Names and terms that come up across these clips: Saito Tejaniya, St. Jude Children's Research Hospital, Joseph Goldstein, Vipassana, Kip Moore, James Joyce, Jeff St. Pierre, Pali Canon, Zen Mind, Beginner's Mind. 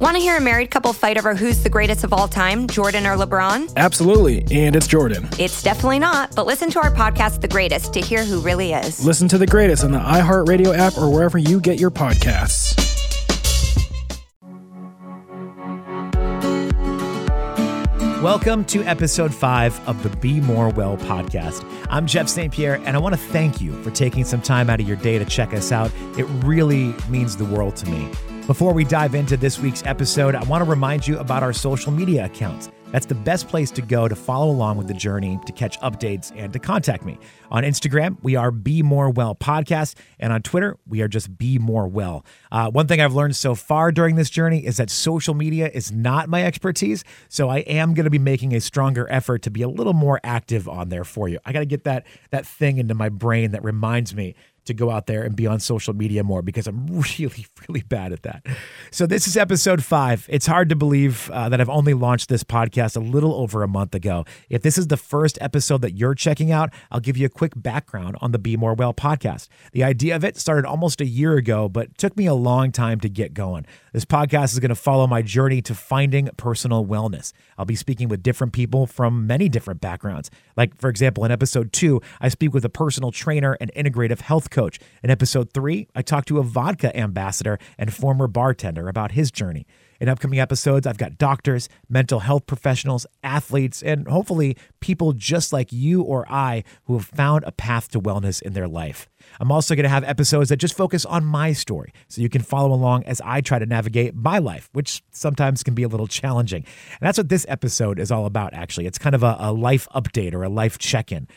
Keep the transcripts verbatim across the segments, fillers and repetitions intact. Want to hear a married couple fight over who's the greatest of all time, Jordan or LeBron? Absolutely, and it's Jordan. It's definitely not, but listen to our podcast, The Greatest, to hear who really is. Listen to The Greatest on the iHeartRadio app or wherever you get your podcasts. Welcome to episode five of the Be More Well podcast. I'm Jeff Saint Pierre, and I want to thank you for taking some time out of your day to check us out. It really means the world to me. Before we dive into this week's episode, I want to remind you about our social media accounts. That's the best place to go to follow along with the journey, to catch updates, and to contact me. On Instagram, we are Be More Well Podcast, and on Twitter, we are just Be More Well. Uh, one thing I've learned so far during this journey is that social media is not my expertise, so I am going to be making a stronger effort to be a little more active on there for you. I got to get that that thing into my brain that reminds me to go out there and be on social media more, because I'm really, really bad at that. So this is episode five. It's hard to believe uh, that I've only launched this podcast a little over a month ago. If this is the first episode that you're checking out, I'll give you a quick background on the Be More Well podcast. The idea of it started almost a year ago, but took me a long time to get going. This podcast is going to follow my journey to finding personal wellness. I'll be speaking with different people from many different backgrounds. Like, for example, in episode two, I speak with a personal trainer and integrative health coach. Coach. In episode three, I talked to a vodka ambassador and former bartender about his journey. In upcoming episodes, I've got doctors, mental health professionals, athletes, and hopefully people just like you or I who have found a path to wellness in their life. I'm also going to have episodes that just focus on my story, so you can follow along as I try to navigate my life, which sometimes can be a little challenging. And that's what this episode is all about, actually. It's kind of a, a life update or a life check-in.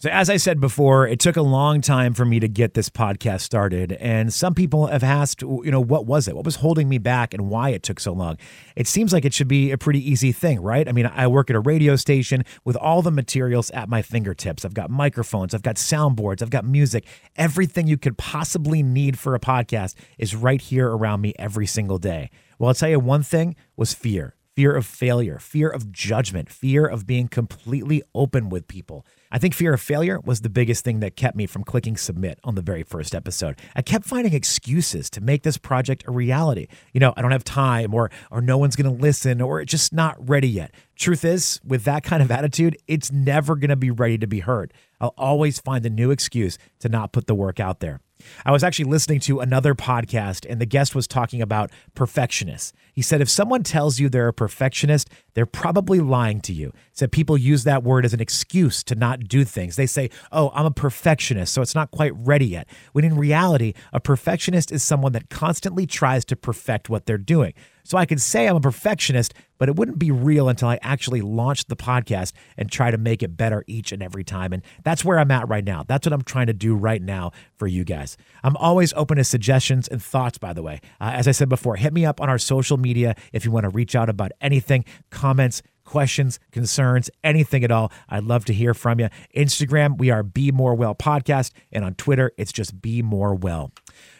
So as I said before, it took a long time for me to get this podcast started, and some people have asked, you know, what was it? What was holding me back and why it took so long? It seems like it should be a pretty easy thing, right? I mean, I work at a radio station with all the materials at my fingertips. I've got microphones, I've got soundboards, I've got music. Everything you could possibly need for a podcast is right here around me every single day. Well, I'll tell you one thing was fear. Fear of failure, fear of judgment, fear of being completely open with people. I think fear of failure was the biggest thing that kept me from clicking submit on the very first episode. I kept finding excuses to make this project a reality. You know, I don't have time, or or no one's going to listen, or it's just not ready yet. Truth is, with that kind of attitude, it's never going to be ready to be heard. I'll always find a new excuse to not put the work out there. I was actually listening to another podcast, and the guest was talking about perfectionists. He said, if someone tells you they're a perfectionist, they're probably lying to you. He said people use that word as an excuse to not do things. They say, oh, I'm a perfectionist, so it's not quite ready yet. When in reality, a perfectionist is someone that constantly tries to perfect what they're doing. So I could say I'm a perfectionist, but it wouldn't be real until I actually launched the podcast and try to make it better each and every time. And that's where I'm at right now. That's what I'm trying to do right now for you guys. I'm always open to suggestions and thoughts, by the way. Uh, as I said before, hit me up on our social media if you want to reach out about anything, comments, questions, concerns, anything at all. I'd love to hear from you. Instagram, we are Be More Well Podcast. And on Twitter, it's just Be More Well.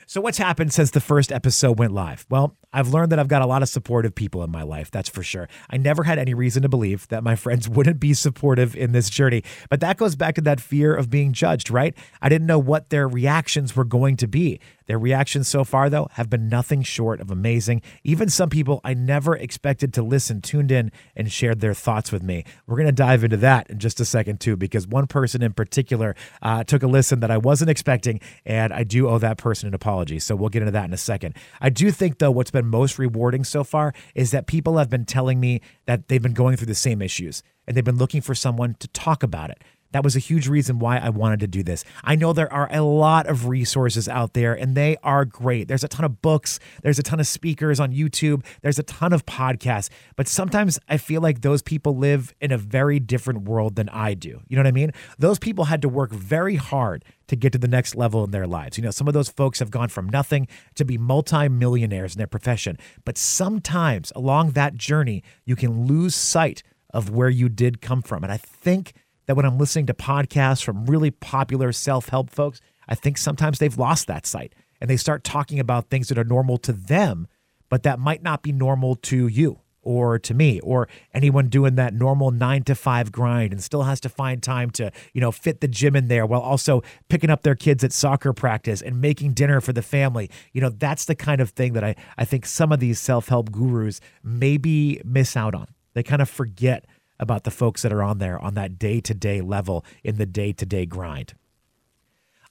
So what's happened since the first episode went live? Well, I've learned that I've got a lot of supportive people in my life, that's for sure. I never had any reason to believe that my friends wouldn't be supportive in this journey. But that goes back to that fear of being judged, right? I didn't know what their reactions were going to be. Their reactions so far, though, have been nothing short of amazing. Even some people I never expected to listen tuned in and shared their thoughts with me. We're going to dive into that in just a second, too, because one person in particular uh, took a listen that I wasn't expecting, and I do owe that person an apology. So we'll get into that in a second. I do think, though, what's been most rewarding so far is that people have been telling me that they've been going through the same issues and they've been looking for someone to talk about it. That was a huge reason why I wanted to do this. I know there are a lot of resources out there, and they are great. There's a ton of books. There's a ton of speakers on YouTube. There's a ton of podcasts. But sometimes I feel like those people live in a very different world than I do. You know what I mean? Those people had to work very hard to get to the next level in their lives. You know, some of those folks have gone from nothing to be multimillionaires in their profession. But sometimes along that journey, you can lose sight of where you did come from. And I think that when I'm listening to podcasts from really popular self-help folks, I think sometimes they've lost that sight and they start talking about things that are normal to them, but that might not be normal to you or to me or anyone doing that normal nine to five grind and still has to find time to, you know, fit the gym in there while also picking up their kids at soccer practice and making dinner for the family. You know, that's the kind of thing that I, I think some of these self-help gurus maybe miss out on. They kind of forget about the folks that are on there on that day-to-day level in the day-to-day grind.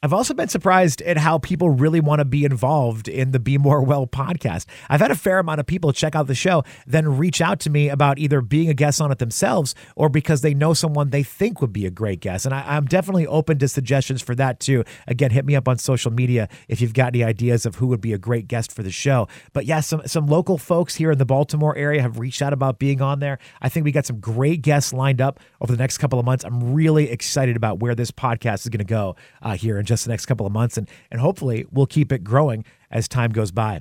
I've also been surprised at how people really want to be involved in the Be More Well podcast. I've had a fair amount of people check out the show, then reach out to me about either being a guest on it themselves or because they know someone they think would be a great guest. And I, I'm definitely open to suggestions for that too. Again, hit me up on social media if you've got any ideas of who would be a great guest for the show. But yeah, some, some local folks here in the Baltimore area have reached out about being on there. I think we got some great guests lined up over the next couple of months. I'm really excited about where this podcast is going to go uh, here in just the next couple of months, and, and hopefully we'll keep it growing as time goes by.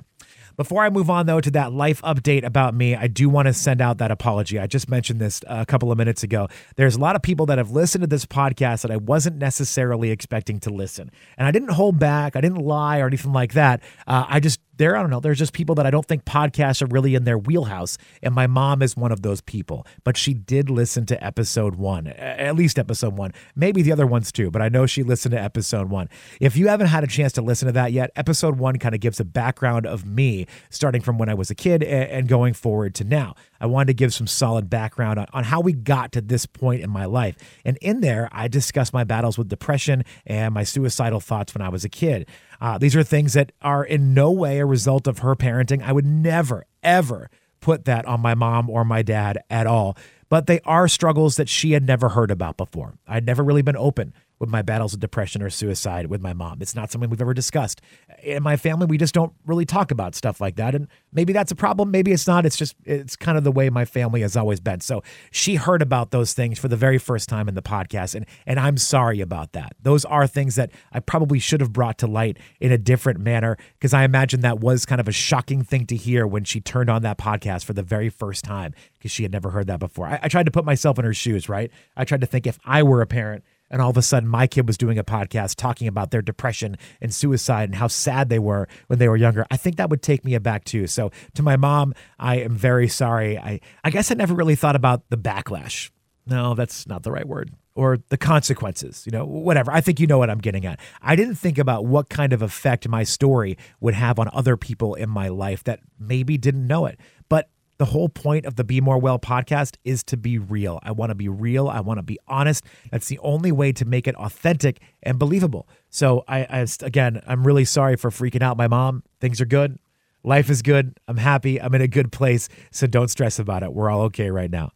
Before I move on, though, to that life update about me, I do want to send out that apology. I just mentioned this a couple of minutes ago. There's a lot of people that have listened to this podcast that I wasn't necessarily expecting to listen. And I didn't hold back. I didn't lie or anything like that. Uh, I just, there, I don't know, there's just people that I don't think podcasts are really in their wheelhouse. And my mom is one of those people. But she did listen to episode one, at least episode one. Maybe the other ones too, but I know she listened to episode one. If you haven't had a chance to listen to that yet, episode one kind of gives a background of me, starting from when I was a kid and going forward to now. I wanted to give some solid background on, on how we got to this point in my life. And in there, I discussed my battles with depression and my suicidal thoughts when I was a kid. Uh, these are things that are in no way a result of her parenting. I would never, ever put that on my mom or my dad at all. But they are struggles that she had never heard about before. I'd never really been open with my battles of depression or suicide with my mom. It's not something we've ever discussed. In my family, we just don't really talk about stuff like that. And maybe that's a problem. Maybe it's not. It's just, it's kind of the way my family has always been. So she heard about those things for the very first time in the podcast. And, and I'm sorry about that. Those are things that I probably should have brought to light in a different manner, because I imagine that was kind of a shocking thing to hear when she turned on that podcast for the very first time, because she had never heard that before. I, I tried to put myself in her shoes, right? I tried to think, if I were a parent, and all of a sudden my kid was doing a podcast talking about their depression and suicide and how sad they were when they were younger, I think that would take me aback too. So to my mom, I am very sorry. I, I guess I never really thought about the backlash. No, that's not the right word. Or the consequences, you know, whatever. I think you know what I'm getting at. I didn't think about what kind of effect my story would have on other people in my life that maybe didn't know it. But the whole point of the Be More Well podcast is to be real. I want to be real. I want to be honest. That's the only way to make it authentic and believable. So I, I, again, I'm really sorry for freaking out my mom. Things are good. Life is good. I'm happy. I'm in a good place. So don't stress about it. We're all okay right now.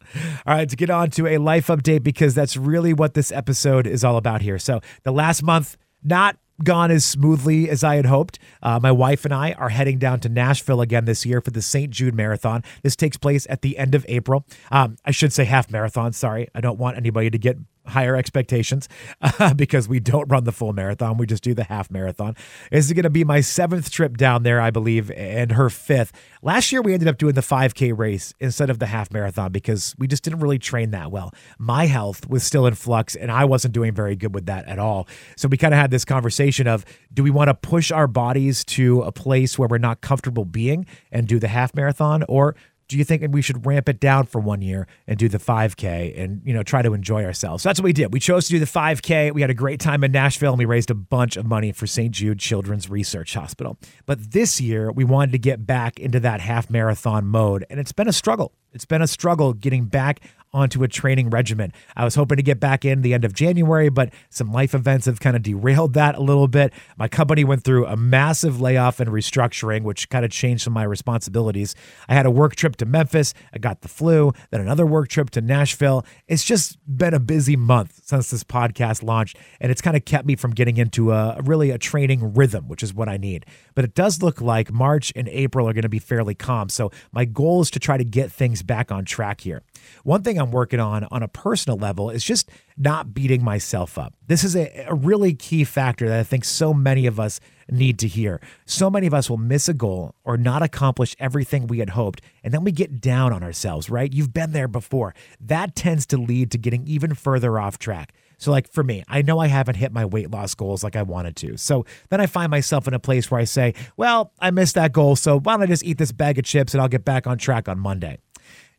All right, to get on to a life update, because that's really what this episode is all about here. So the last month, not gone as smoothly as I had hoped. Uh, my wife and I are heading down to Nashville again this year for the Saint Jude Marathon. This takes place at the end of April. Um, I should say half marathon. Sorry. I don't want anybody to get higher expectations uh, because we don't run the full marathon. We just do the half marathon. This is going to be my seventh trip down there, I believe, and her fifth. Last year, we ended up doing the five K race instead of the half marathon because we just didn't really train that well. My health was still in flux, and I wasn't doing very good with that at all. So we kind of had this conversation of, do we want to push our bodies to a place where we're not comfortable being and do the half marathon, or do you think we should ramp it down for one year and do the five K and, you know, try to enjoy ourselves? So that's what we did. We chose to do the five K. We had a great time in Nashville, and we raised a bunch of money for Saint Jude Children's Research Hospital. But this year, we wanted to get back into that half marathon mode, and it's been a struggle. It's been a struggle getting back onto a training regimen. I was hoping to get back in the end of January, but some life events have kind of derailed that a little bit. My company went through a massive layoff and restructuring, which kind of changed some of my responsibilities. I had a work trip to Memphis. I got the flu, then another work trip to Nashville. It's just been a busy month since this podcast launched, and it's kind of kept me from getting into a really a training rhythm, which is what I need. But it does look like March and April are going to be fairly calm. So my goal is to try to get things back on track here. One thing I'm working on on a personal level is just not beating myself up. This is a, a really key factor that I think so many of us need to hear. So many of us will miss a goal or not accomplish everything we had hoped, and then we get down on ourselves, right? You've been there before. That tends to lead to getting even further off track. So like for me, I know I haven't hit my weight loss goals like I wanted to. So then I find myself in a place where I say, well, I missed that goal, so why don't I just eat this bag of chips and I'll get back on track on Monday.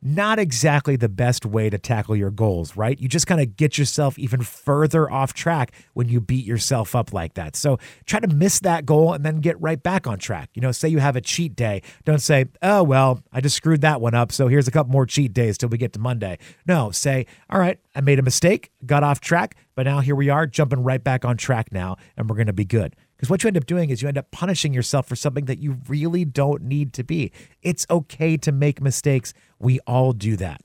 not exactly the best way to tackle your goals, right? You just kind of get yourself even further off track when you beat yourself up like that. So try to miss that goal and then get right back on track. You know, say you have a cheat day. Don't say, oh, well, I just screwed that one up, so here's a couple more cheat days till we get to Monday. No, say, all right, I made a mistake, got off track, but now here we are jumping right back on track now, and we're going to be good. Because what you end up doing is you end up punishing yourself for something that you really don't need to be. It's okay to make mistakes. We all do that.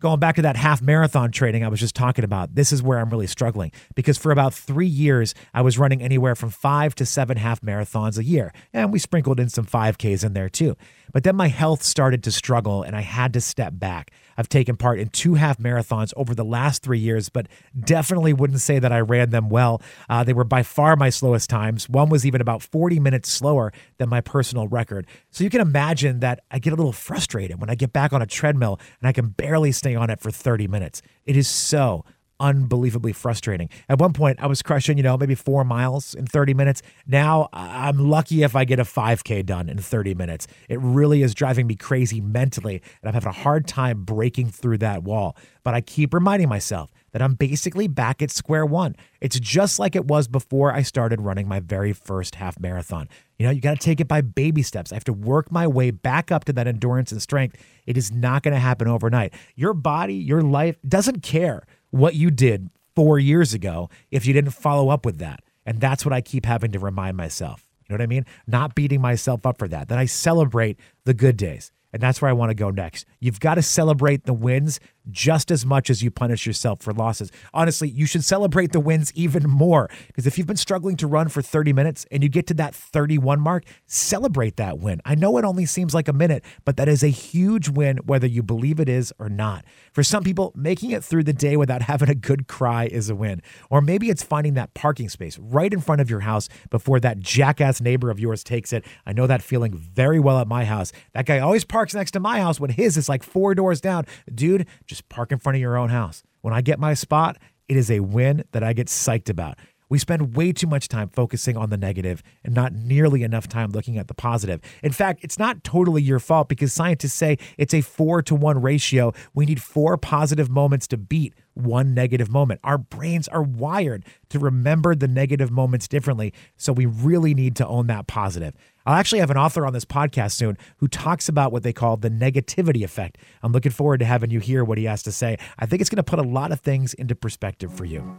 Going back to that half marathon training I was just talking about, this is where I'm really struggling because for about three years, I was running anywhere from five to seven half marathons a year. And we sprinkled in some five Ks in there too. But then my health started to struggle and I had to step back. I've taken part in two half marathons over the last three years, but definitely wouldn't say that I ran them well. Uh, they were by far my slowest times. One was even about forty minutes slower than my personal record. So you can imagine that I get a little frustrated when I get back on a treadmill and I can barely stay on it for thirty minutes. It is so unbelievably frustrating. At one point, I was crushing, you know, maybe four miles in thirty minutes. Now I'm lucky if I get a five K done in thirty minutes. It really is driving me crazy mentally, and I'm having a hard time breaking through that wall. But I keep reminding myself that I'm basically back at square one. It's just like it was before I started running my very first half marathon. You know, you got to take it by baby steps. I have to work my way back up to that endurance and strength. It is not going to happen overnight. Your body, your life doesn't care what you did four years ago if you didn't follow up with that. And that's what I keep having to remind myself. You know what I mean? Not beating myself up for that. Then I celebrate the good days. And that's where I want to go next. You've got to celebrate the wins just as much as you punish yourself for losses. Honestly, you should celebrate the wins even more because if you've been struggling to run for thirty minutes and you get to that thirty-one mark, celebrate that win. I know it only seems like a minute, but that is a huge win whether you believe it is or not. For some people, making it through the day without having a good cry is a win. Or maybe it's finding that parking space right in front of your house before that jackass neighbor of yours takes it. I know that feeling very well at my house. That guy always parks next to my house when his is like four doors down. Dude, just park in front of your own house. When I get my spot, it is a win that I get psyched about. We spend way too much time focusing on the negative and not nearly enough time looking at the positive. In fact, it's not totally your fault because scientists say it's a four to one ratio. We need four positive moments to beat one negative moment. Our brains are wired to remember the negative moments differently, so we really need to own that positive. I'll actually have an author on this podcast soon who talks about what they call the negativity effect. I'm looking forward to having you hear what he has to say. I think it's going to put a lot of things into perspective for you.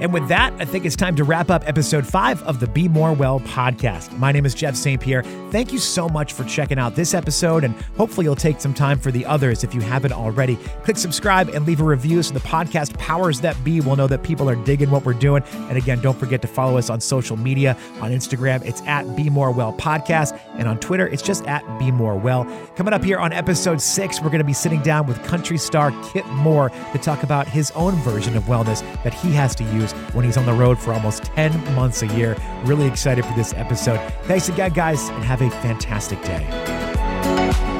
And with that, I think it's time to wrap up episode five of the Be More Well podcast. My name is Jeff Saint Pierre. Thank you so much for checking out this episode, and hopefully you'll take some time for the others if you haven't already. Click subscribe and leave a review so the podcast powers that be will know that people are digging what we're doing. And again, don't forget to follow us on social media. On Instagram, it's at Be More Well podcast, and on Twitter, it's just at Be More Well. Coming up here on episode six, we're going to be sitting down with country star Kip Moore to talk about his own version of wellness that he has to use when he's on the road for almost ten months a year. Really excited for this episode. Thanks again, guys, and have a fantastic day.